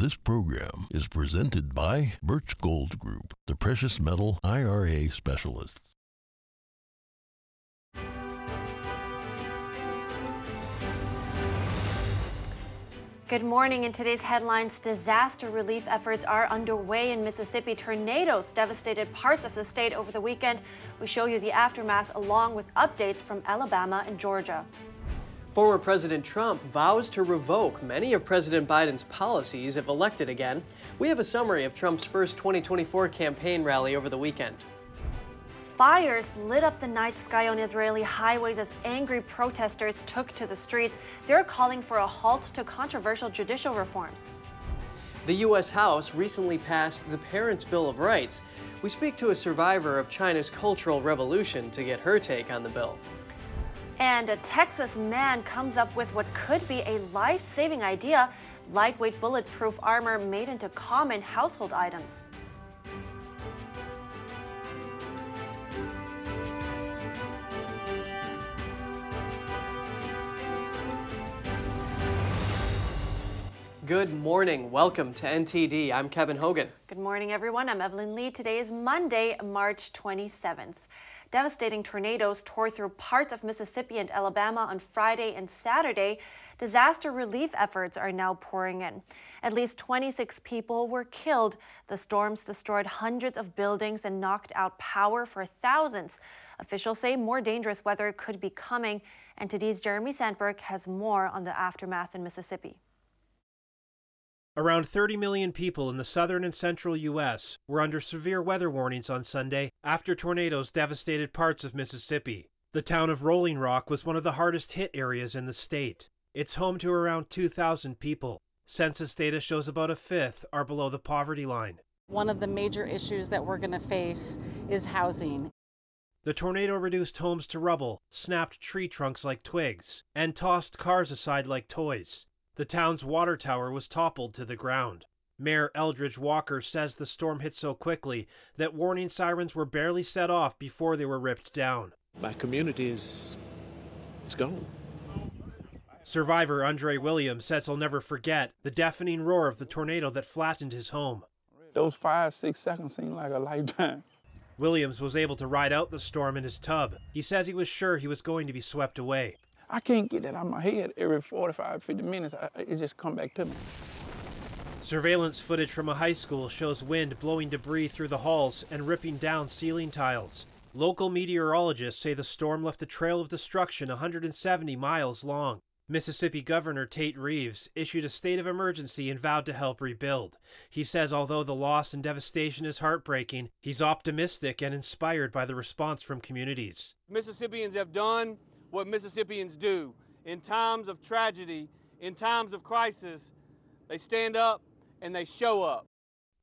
This program is presented by Birch Gold Group, the precious metal IRA specialists. Good morning. In today's headlines, disaster relief efforts are underway in Mississippi. Tornadoes devastated parts of the state over the weekend. We show you the aftermath along with updates from Alabama and Georgia. Former President Trump vows to revoke many of President Biden's policies if elected again. We have a summary of Trump's first 2024 campaign rally over the weekend. Fires lit up the night sky on Israeli highways as angry protesters took to the streets. They're calling for a halt to controversial judicial reforms. The U.S. House recently passed the Parents' Bill of Rights. We speak to a survivor of China's Cultural Revolution to get her take on the bill. And a Texas man comes up with what could be a life-saving idea: lightweight bulletproof armor made into common household items. Good morning. Welcome to NTD. I'm Kevin Hogan. Good morning, everyone. I'm Evelyn Lee. Today is Monday, March 27th. Devastating tornadoes tore through parts of Mississippi and Alabama on Friday and Saturday. Disaster relief efforts are now pouring in. At least 26 people were killed. The storms destroyed hundreds of buildings and knocked out power for thousands. Officials say more dangerous weather could be coming. NTD's Jeremy Sandberg has more on the aftermath in Mississippi. Around 30 million people in the southern and central U.S. were under severe weather warnings on Sunday after tornadoes devastated parts of Mississippi. The town of Rolling Rock was one of the hardest hit areas in the state. It's home to around 2,000 people. Census data shows about a fifth are below the poverty line. One of the major issues that we're going to face is housing. The tornado reduced homes to rubble, snapped tree trunks like twigs, and tossed cars aside like toys. The town's water tower was toppled to the ground. Mayor Eldridge Walker says the storm hit so quickly that warning sirens were barely set off before they were ripped down. My community is gone. Survivor Andre Williams says he'll never forget the deafening roar of the tornado that flattened his home. Those 5-6 seconds seemed like a lifetime. Williams was able to ride out the storm in his tub. He says he was sure he was going to be swept away. I can't get that out of my head. Every 45, 50 minutes, it just comes back to me. Surveillance footage from a high school shows wind blowing debris through the halls and ripping down ceiling tiles. Local meteorologists say the storm left a trail of destruction 170 miles long. Mississippi Governor Tate Reeves issued a state of emergency and vowed to help rebuild. He says although the loss and devastation is heartbreaking, he's optimistic and inspired by the response from communities. Mississippians have done what Mississippians do. In times of tragedy, in times of crisis, they stand up and they show up.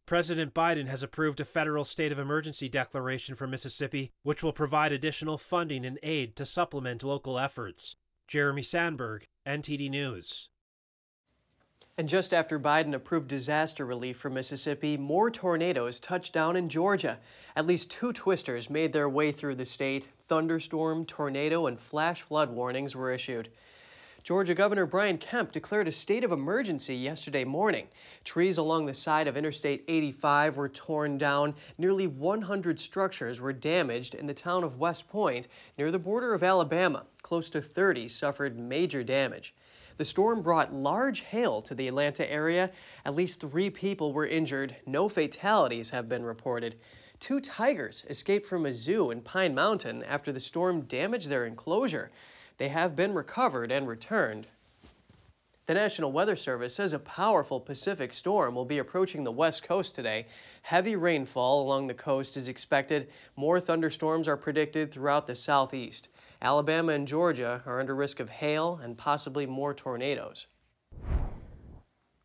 President Biden has approved a federal state of emergency declaration for Mississippi, which will provide additional funding and aid to supplement local efforts. Jeremy Sandberg, NTD News. And just after Biden approved disaster relief for Mississippi, more tornadoes touched down in Georgia. At least two twisters made their way through the state. Thunderstorm, tornado, and flash flood warnings were issued. Georgia Governor Brian Kemp declared a state of emergency yesterday morning. Trees along the side of Interstate 85 were torn down. Nearly 100 structures were damaged in the town of West Point, near the border of Alabama. Close to 30 suffered major damage. The storm brought large hail to the Atlanta area. At least 3 people were injured. No fatalities have been reported. 2 tigers escaped from a zoo in Pine Mountain after the storm damaged their enclosure. They have been recovered and returned. The National Weather Service says a powerful Pacific storm will be approaching the West Coast today. Heavy rainfall along the coast is expected. More thunderstorms are predicted throughout the southeast. Alabama and Georgia are under risk of hail and possibly more tornadoes.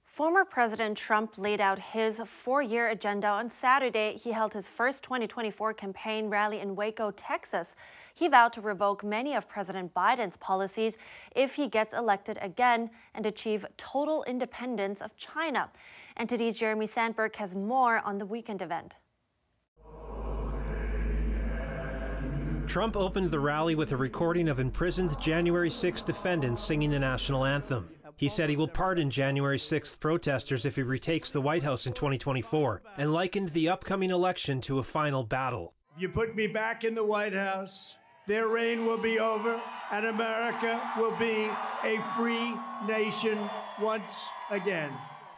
Former President Trump laid out his 4-year agenda on Saturday. He held his first 2024 campaign rally in Waco, Texas. He vowed to revoke many of President Biden's policies if he gets elected again and achieve total independence of China. And today's Jeremy Sandberg has more on the weekend event. Trump opened the rally with a recording of imprisoned January 6 defendants singing the national anthem. He said he will pardon January 6th protesters if he retakes the White House in 2024 and likened the upcoming election to a final battle. You put me back in the White House, their reign will be over, and America will be a free nation once again.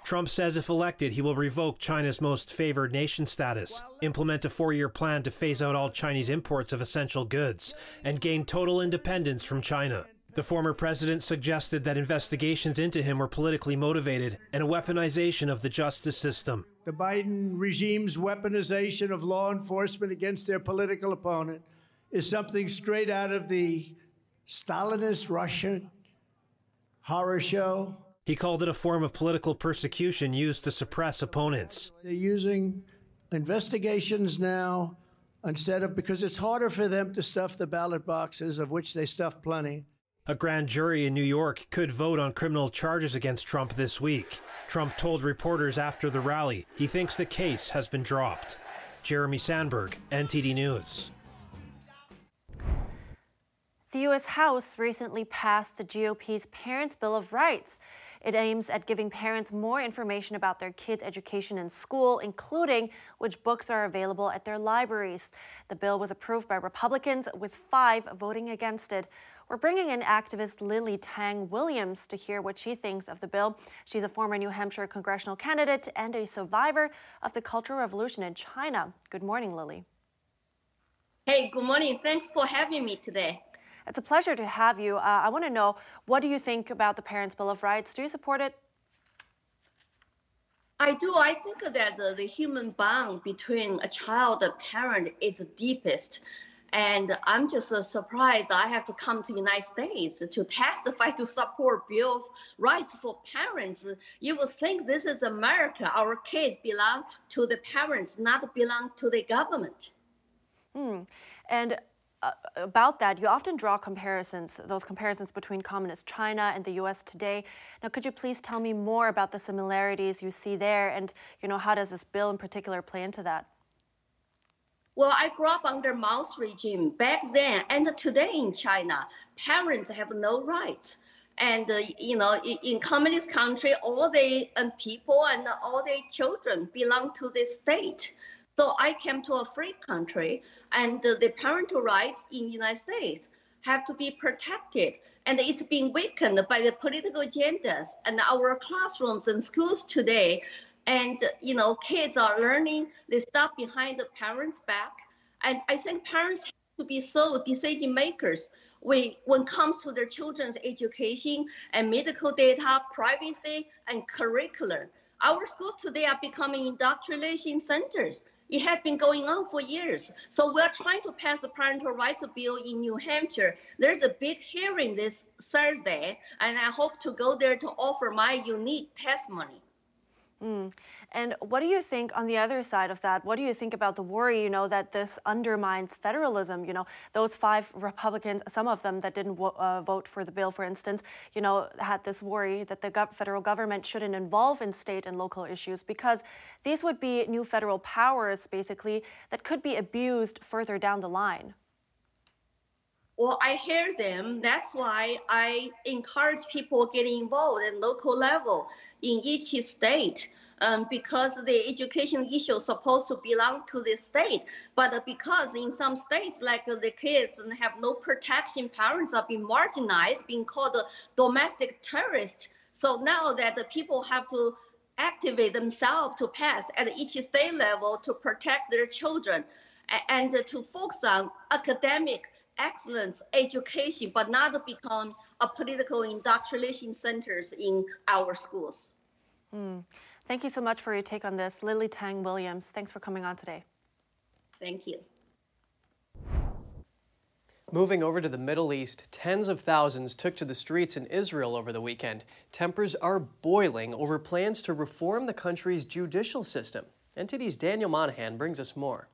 Trump says if elected, he will revoke China's most favored nation status, implement a 4-year plan to phase out all Chinese imports of essential goods, and gain total independence from China. The former president suggested that investigations into him were politically motivated and a weaponization of the justice system. The Biden regime's weaponization of law enforcement against their political opponent is something straight out of the Stalinist Russian horror show. He called it a form of political persecution used to suppress opponents. They're using investigations now instead of, because it's harder for them to stuff the ballot boxes, of which they stuff plenty. A grand jury in New York could vote on criminal charges against Trump this week. Trump told reporters after the rally he thinks the case has been dropped. Jeremy Sandberg, NTD News. The U.S. House recently passed the GOP's Parents' Bill of Rights. It aims at giving parents more information about their kids' education in school, including which books are available at their libraries. The bill was approved by Republicans, with 5 voting against it. We're bringing in activist Lily Tang Williams to hear what she thinks of the bill. She's a former New Hampshire congressional candidate and a survivor of the Cultural Revolution in China. Good morning, Lily. Hey, good morning. Thanks for having me today. It's a pleasure to have you. I want to know, what do you think about the Parents' Bill of Rights? Do you support it? I do. I think that the human bond between a child and parent is the deepest. And I'm just surprised I have to come to the United States to testify to support Bill of Rights for parents. You would think this is America. Our kids belong to the parents, not belong to the government. And about that, you often draw comparisons between communist China and the U.S. today. Now, could you please tell me more about the similarities you see there, and, you know, how does this bill in particular play into that? Well, I grew up under Mao's regime back then, and today in China, parents have no rights. And, you know, in communist country, all the people and all the children belong to the state. So I came to a free country, and the parental rights in the United States have to be protected. And it's been weakened by the political agendas and our classrooms and schools today. And, you know, kids are learning the stuff behind the parents' back. And I think parents have to be so decision makers when it comes to their children's education and medical data, privacy, and curriculum. Our schools today are becoming indoctrination centers. It has been going on for years. So we're trying to pass the parental rights bill in New Hampshire. There's a big hearing this Thursday, and I hope to go there to offer my unique testimony. And what do you think on the other side of that? What do you think about the worry, you know, that this undermines federalism? You know, those 5 Republicans, some of them that didn't vote for the bill, for instance, you know, had this worry that the federal government shouldn't involve in state and local issues because these would be new federal powers, basically, that could be abused further down the line. Well, I hear them. That's why I encourage people getting involved at local level in each state, because the education issue is supposed to belong to the state. But because in some states, like the kids have no protection, parents are being marginalized, being called domestic terrorists. So now that the people have to activate themselves to pass at each state level to protect their children and to focus on academic excellence, education, but not become a political indoctrination centers in our schools. Thank you so much for your take on this. Lily Tang Williams, thanks for coming on today. Thank you. Moving over to the Middle East, tens of thousands took to the streets in Israel over the weekend. Tempers are boiling over plans to reform the country's judicial system. NTD's Daniel Monahan brings us more.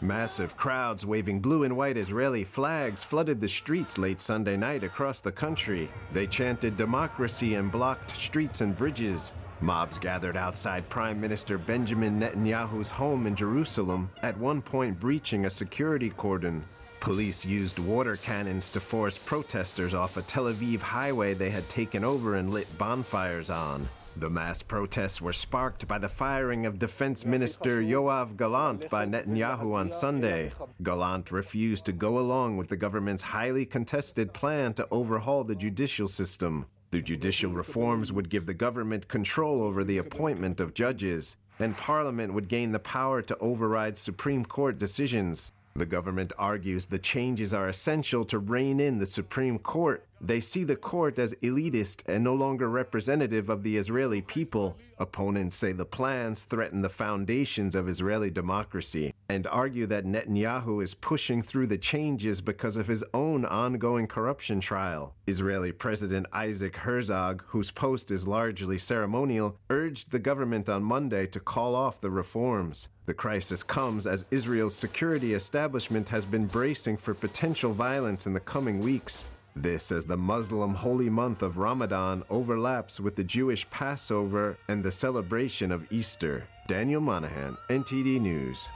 Massive crowds waving blue and white Israeli flags flooded the streets late Sunday night across the country. They chanted democracy and blocked streets and bridges. Mobs gathered outside Prime Minister Benjamin Netanyahu's home in Jerusalem, at one point breaching a security cordon. Police used water cannons to force protesters off a Tel Aviv highway they had taken over and lit bonfires on. The mass protests were sparked by the firing of Defense Minister Yoav Gallant by Netanyahu on Sunday. Gallant refused to go along with the government's highly contested plan to overhaul the judicial system. The judicial reforms would give the government control over the appointment of judges, and Parliament would gain the power to override Supreme Court decisions. The government argues the changes are essential to rein in the Supreme Court. They see the court as elitist and no longer representative of the Israeli people. Opponents say the plans threaten the foundations of Israeli democracy and argue that Netanyahu is pushing through the changes because of his own ongoing corruption trial. Israeli President Isaac Herzog, whose post is largely ceremonial, urged the government on Monday to call off the reforms. The crisis comes as Israel's security establishment has been bracing for potential violence in the coming weeks. This as the Muslim holy month of Ramadan overlaps with the Jewish Passover and the celebration of Easter. Daniel Monahan, NTD News.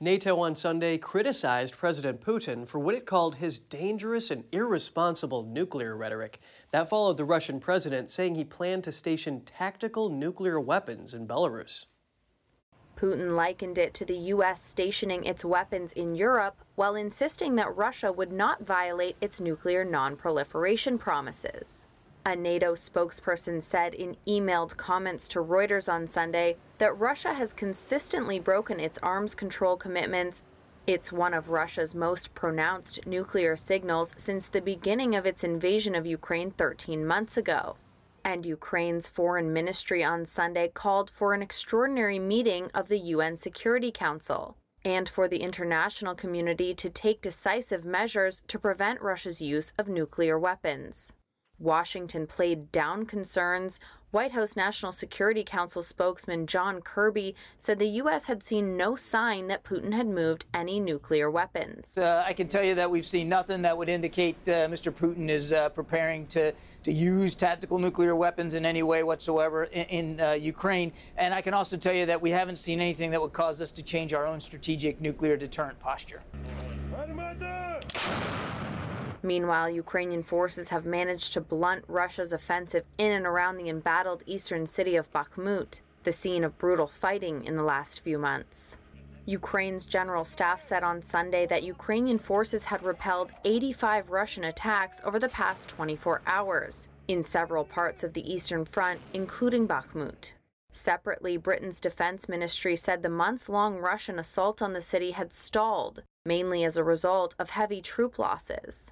NATO on Sunday criticized President Putin for what it called his dangerous and irresponsible nuclear rhetoric. That followed the Russian president saying he planned to station tactical nuclear weapons in Belarus. Putin likened it to the U.S. stationing its weapons in Europe while insisting that Russia would not violate its nuclear non-proliferation promises. A NATO spokesperson said in emailed comments to Reuters on Sunday that Russia has consistently broken its arms control commitments. It's one of Russia's most pronounced nuclear signals since the beginning of its invasion of Ukraine 13 months ago. And Ukraine's foreign ministry on Sunday called for an extraordinary meeting of the UN Security Council and for the international community to take decisive measures to prevent Russia's use of nuclear weapons. Washington played down concerns. White House National Security Council spokesman John Kirby said the U.S. had seen no sign that Putin had moved any nuclear weapons. I can tell you that we've seen nothing that would indicate Mr. Putin is preparing to use tactical nuclear weapons in any way whatsoever in Ukraine. And I can also tell you that we haven't seen anything that would cause us to change our own strategic nuclear deterrent posture. Meanwhile, Ukrainian forces have managed to blunt Russia's offensive in and around the embattled eastern city of Bakhmut, the scene of brutal fighting in the last few months. Ukraine's general staff said on Sunday that Ukrainian forces had repelled 85 Russian attacks over the past 24 hours in several parts of the eastern front, including Bakhmut. Separately, Britain's defense ministry said the months-long Russian assault on the city had stalled, mainly as a result of heavy troop losses.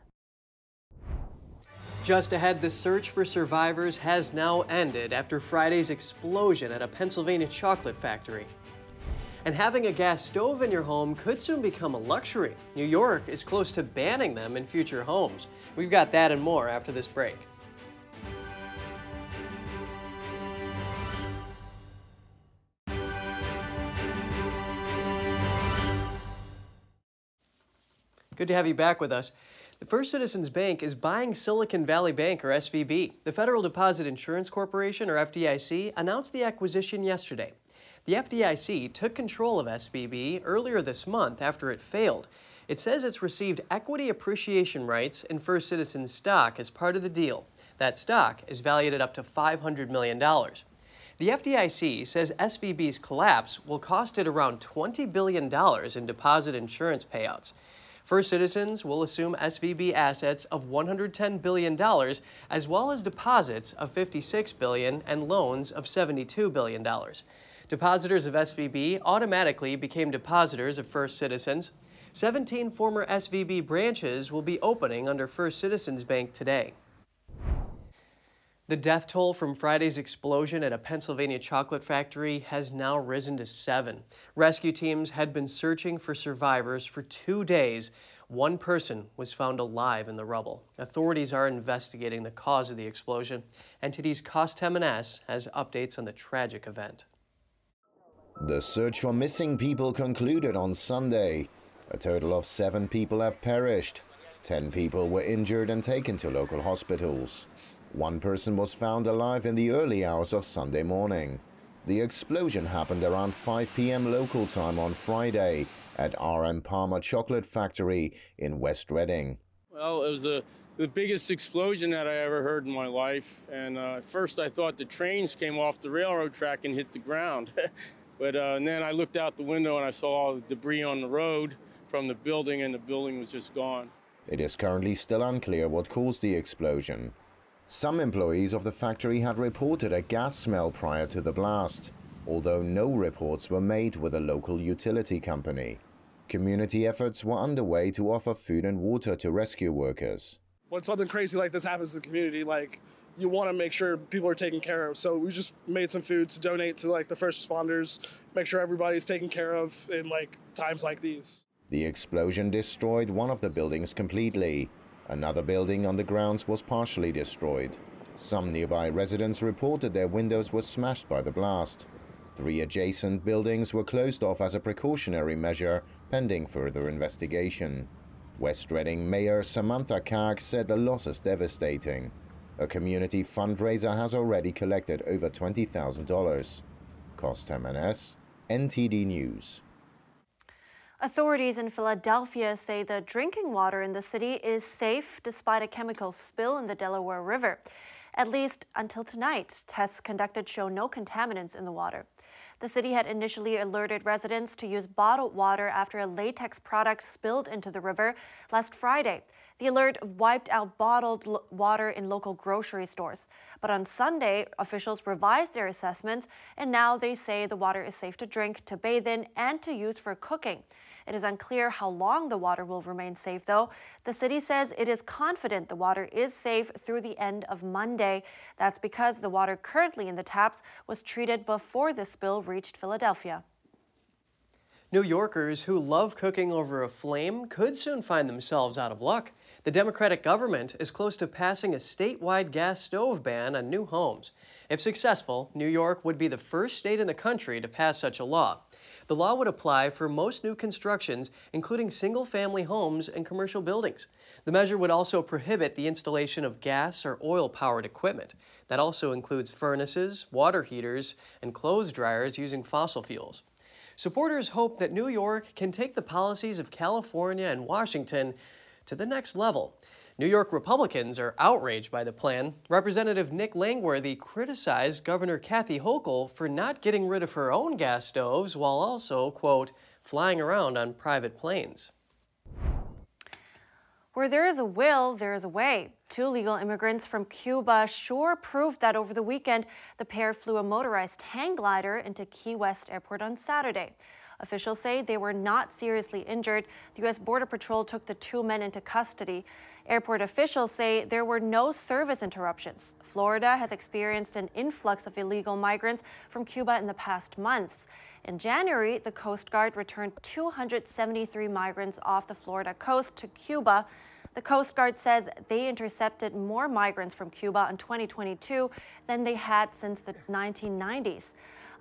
Just ahead, the search for survivors has now ended after Friday's explosion at a Pennsylvania chocolate factory. And having a gas stove in your home could soon become a luxury. New York is close to banning them in future homes. We've got that and more after this break. Good to have you back with us. The First Citizens Bank is buying Silicon Valley Bank, or SVB. The Federal Deposit Insurance Corporation, or FDIC, announced the acquisition yesterday. The FDIC took control of SVB earlier this month after it failed. It says it's received equity appreciation rights in First Citizens stock as part of the deal. That stock is valued at up to $500 million. The FDIC says SVB's collapse will cost it around $20 billion in deposit insurance payouts. First Citizens will assume SVB assets of $110 billion, as well as deposits of $56 billion and loans of $72 billion. Depositors of SVB automatically became depositors of First Citizens. 17 former SVB branches will be opening under First Citizens Bank today. The death toll from Friday's explosion at a Pennsylvania chocolate factory has now risen to 7. Rescue teams had been searching for survivors for 2 days. One person was found alive in the rubble. Authorities are investigating the cause of the explosion. NTD's Costa Menes has updates on the tragic event. The search for missing people concluded on Sunday. A total of 7 people have perished. 10 people were injured and taken to local hospitals. One person was found alive in the early hours of Sunday morning. The explosion happened around 5 p.m. local time on Friday at R.M. Palmer Chocolate Factory in West Reading. Well, it was the biggest explosion that I ever heard in my life. And at first I thought the trains came off the railroad track and hit the ground. But then I looked out the window and I saw all the debris on the road from the building, and the building was just gone. It is currently still unclear what caused the explosion. Some employees of the factory had reported a gas smell prior to the blast, although no reports were made with a local utility company. Community efforts were underway to offer food and water to rescue workers. When something crazy like this happens to the community, you want to make sure people are taken care of. So we just made some food to donate to the first responders, make sure everybody's taken care of in times like these. The explosion destroyed one of the buildings completely. Another building on the grounds was partially destroyed. Some nearby residents reported their windows were smashed by the blast. 3 adjacent buildings were closed off as a precautionary measure, pending further investigation. West Reading Mayor Samantha Kagg said the loss is devastating. A community fundraiser has already collected over $20,000. Costam NS, NTD News. Authorities in Philadelphia say the drinking water in the city is safe despite a chemical spill in the Delaware River. At least until tonight, tests conducted show no contaminants in the water. The city had initially alerted residents to use bottled water after a latex product spilled into the river last Friday. The alert wiped out bottled water in local grocery stores. But on Sunday, officials revised their assessments, and now they say the water is safe to drink, to bathe in, and to use for cooking. It is unclear how long the water will remain safe, though. The city says it is confident the water is safe through the end of Monday. That's because the water currently in the taps was treated before the spill reached Philadelphia. New Yorkers who love cooking over a flame could soon find themselves out of luck. The Democratic government is close to passing a statewide gas stove ban on new homes. If successful, New York would be the first state in the country to pass such a law. The law would apply for most new constructions, including single-family homes and commercial buildings. The measure would also prohibit the installation of gas or oil-powered equipment. That also includes furnaces, water heaters, and clothes dryers using fossil fuels. Supporters hope that New York can take the policies of California and Washington to the next level. New York Republicans are outraged by the plan. Representative Nick Langworthy criticized Governor Kathy Hochul for not getting rid of her own gas stoves while also, quote, flying around on private planes. Where there is a will, there is a way. 2 legal immigrants from Cuba sure proved that over the weekend. The pair flew a motorized hang glider into Key West Airport on Saturday. Officials say they were not seriously injured. The U.S. Border Patrol took the 2 men into custody. Airport officials say there were no service interruptions. Florida has experienced an influx of illegal migrants from Cuba in the past months. In January, the Coast Guard returned 273 migrants off the Florida coast to Cuba. The Coast Guard says they intercepted more migrants from Cuba in 2022 than they had since the 1990s.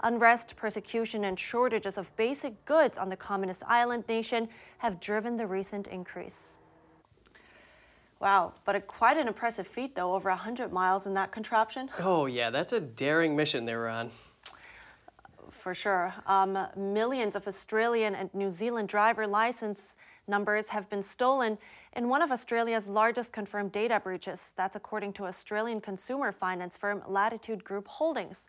Unrest, persecution, and shortages of basic goods on the communist island nation have driven the recent increase. Wow, but quite an impressive feat, though, over 100 miles in that contraption. Oh, yeah, that's a daring mission they were on. For sure. Millions of Australian and New Zealand driver license numbers have been stolen in one of Australia's largest confirmed data breaches. That's according to Australian consumer finance firm Latitude Group Holdings.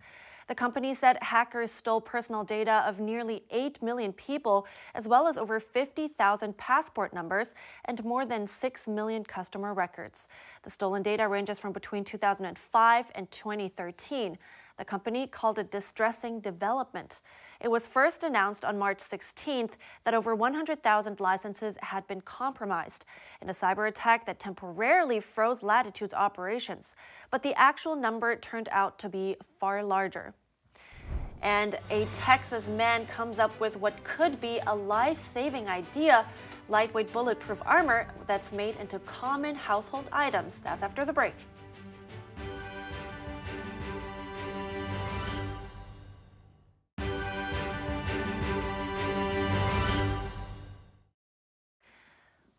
The company said hackers stole personal data of nearly 8 million people, as well as over 50,000 passport numbers and more than 6 million customer records. The stolen data ranges from between 2005 and 2013. The company called it distressing development. It was first announced on March 16th that over 100,000 licenses had been compromised in a cyber attack that temporarily froze Latitude's operations. But the actual number turned out to be far larger. And a Texas man comes up with what could be a life-saving idea: lightweight bulletproof armor that's made into common household items. That's after the break.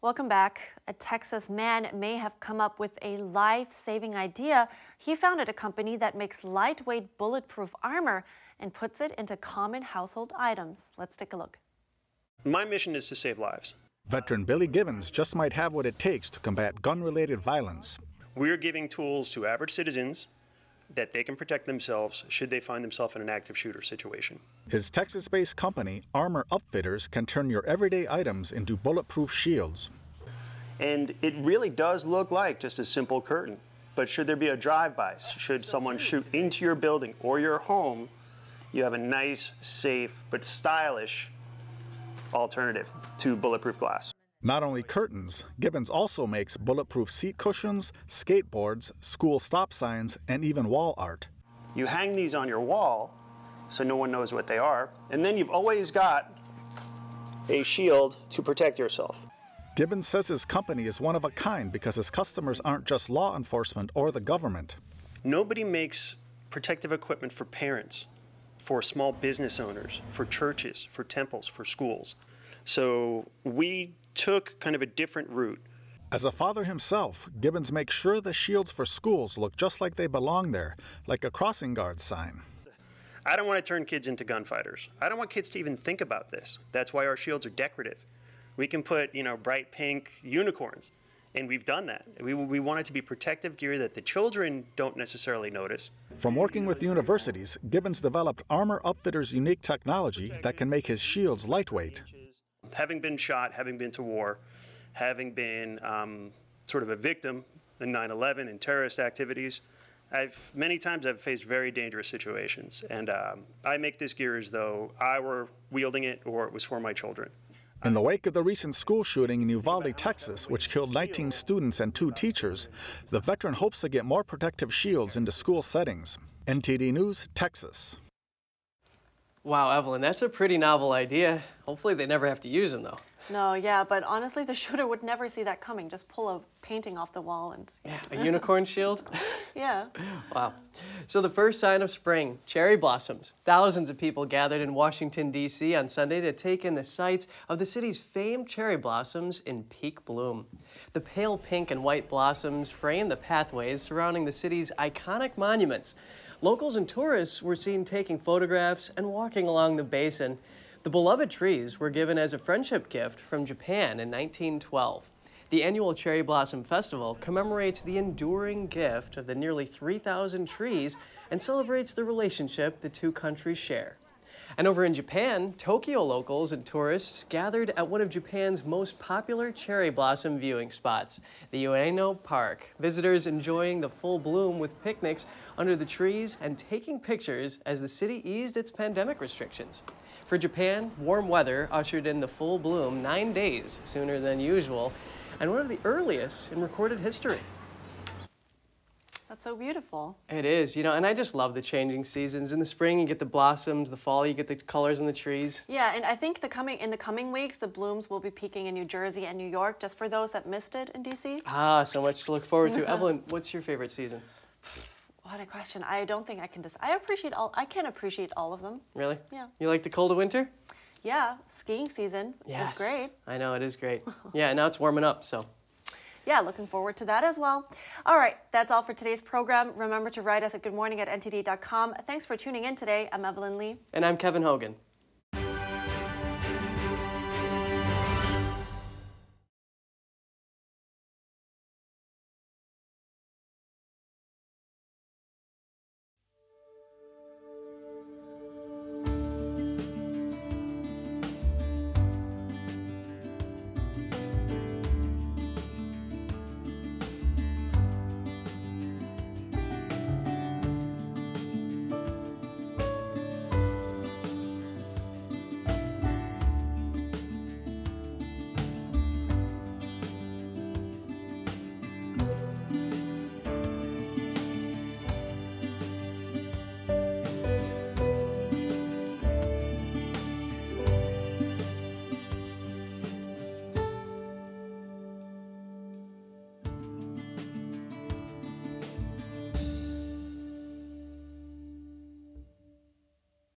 Welcome back. A Texas man may have come up with a life-saving idea. He founded a company that makes lightweight bulletproof armor and puts it into common household items. Let's take a look. My mission is to save lives. Veteran Billy Gibbons just might have what it takes to combat gun-related violence. We're giving tools to average citizens that they can protect themselves should they find themselves in an active shooter situation. His Texas-based company, Armor Upfitters, can turn your everyday items into bulletproof shields. And it really does look like just a simple curtain. But should there be a drive-by, should someone shoot into your building or your home, you have a nice, safe, but stylish alternative to bulletproof glass. Not only curtains, Gibbons also makes bulletproof seat cushions, skateboards, school stop signs, and even wall art. You hang these on your wall so no one knows what they are, and then you've always got a shield to protect yourself. Gibbons says his company is one of a kind because his customers aren't just law enforcement or the government. Nobody makes protective equipment for parents, for small business owners, for churches, for temples, for schools. So we took kind of a different route. As a father himself, Gibbons makes sure the shields for schools look just like they belong there, like a crossing guard sign. I don't want to turn kids into gunfighters. I don't want kids to even think about this. That's why our shields are decorative. We can put, bright pink unicorns, and we've done that. We want it to be protective gear that the children don't necessarily notice. From working with universities, Gibbons developed Armor Upfitters' unique technology that can make his shields lightweight. Having been shot, having been to war, having been sort of a victim in 9/11 and terrorist activities, I've many times faced very dangerous situations, and I make this gear as though I were wielding it or it was for my children. In the wake of the recent school shooting in Uvalde, Texas, which killed 19 students and 2 teachers, the veteran hopes to get more protective shields into school settings. NTD News, Texas. Wow, Evelyn, that's a pretty novel idea. Hopefully they never have to use them, though. No, yeah, but honestly, the shooter would never see that coming. Just pull a painting off the wall and... Yeah, a unicorn shield? Yeah. Wow. So the first sign of spring, cherry blossoms. Thousands of people gathered in Washington, D.C. on Sunday to take in the sights of the city's famed cherry blossoms in peak bloom. The pale pink and white blossoms frame the pathways surrounding the city's iconic monuments. Locals and tourists were seen taking photographs and walking along the basin. The beloved trees were given as a friendship gift from Japan in 1912. The annual Cherry Blossom Festival commemorates the enduring gift of the nearly 3,000 trees and celebrates the relationship the two countries share. And over in Japan, Tokyo locals and tourists gathered at one of Japan's most popular cherry blossom viewing spots, the Ueno Park. Visitors enjoying the full bloom with picnics under the trees and taking pictures as the city eased its pandemic restrictions. For Japan, warm weather ushered in the full bloom 9 days sooner than usual, and one of the earliest in recorded history. That's so beautiful. It is, and I just love the changing seasons. In the spring, you get the blossoms. The fall, you get the colors in the trees. Yeah, and I think in the coming weeks, the blooms will be peaking in New Jersey and New York, just for those that missed it in D.C. Ah, so much to look forward to. Evelyn, what's your favorite season? What a question. I don't think I can decide. I can appreciate all of them. Really? Yeah. You like the cold of winter? Yeah, skiing season is great. I know, it is great. Yeah, now it's warming up, so... Yeah, looking forward to that as well. All right, that's all for today's program. Remember to write us at goodmorning@ntd.com. Thanks for tuning in today. I'm Evelyn Lee. And I'm Kevin Hogan.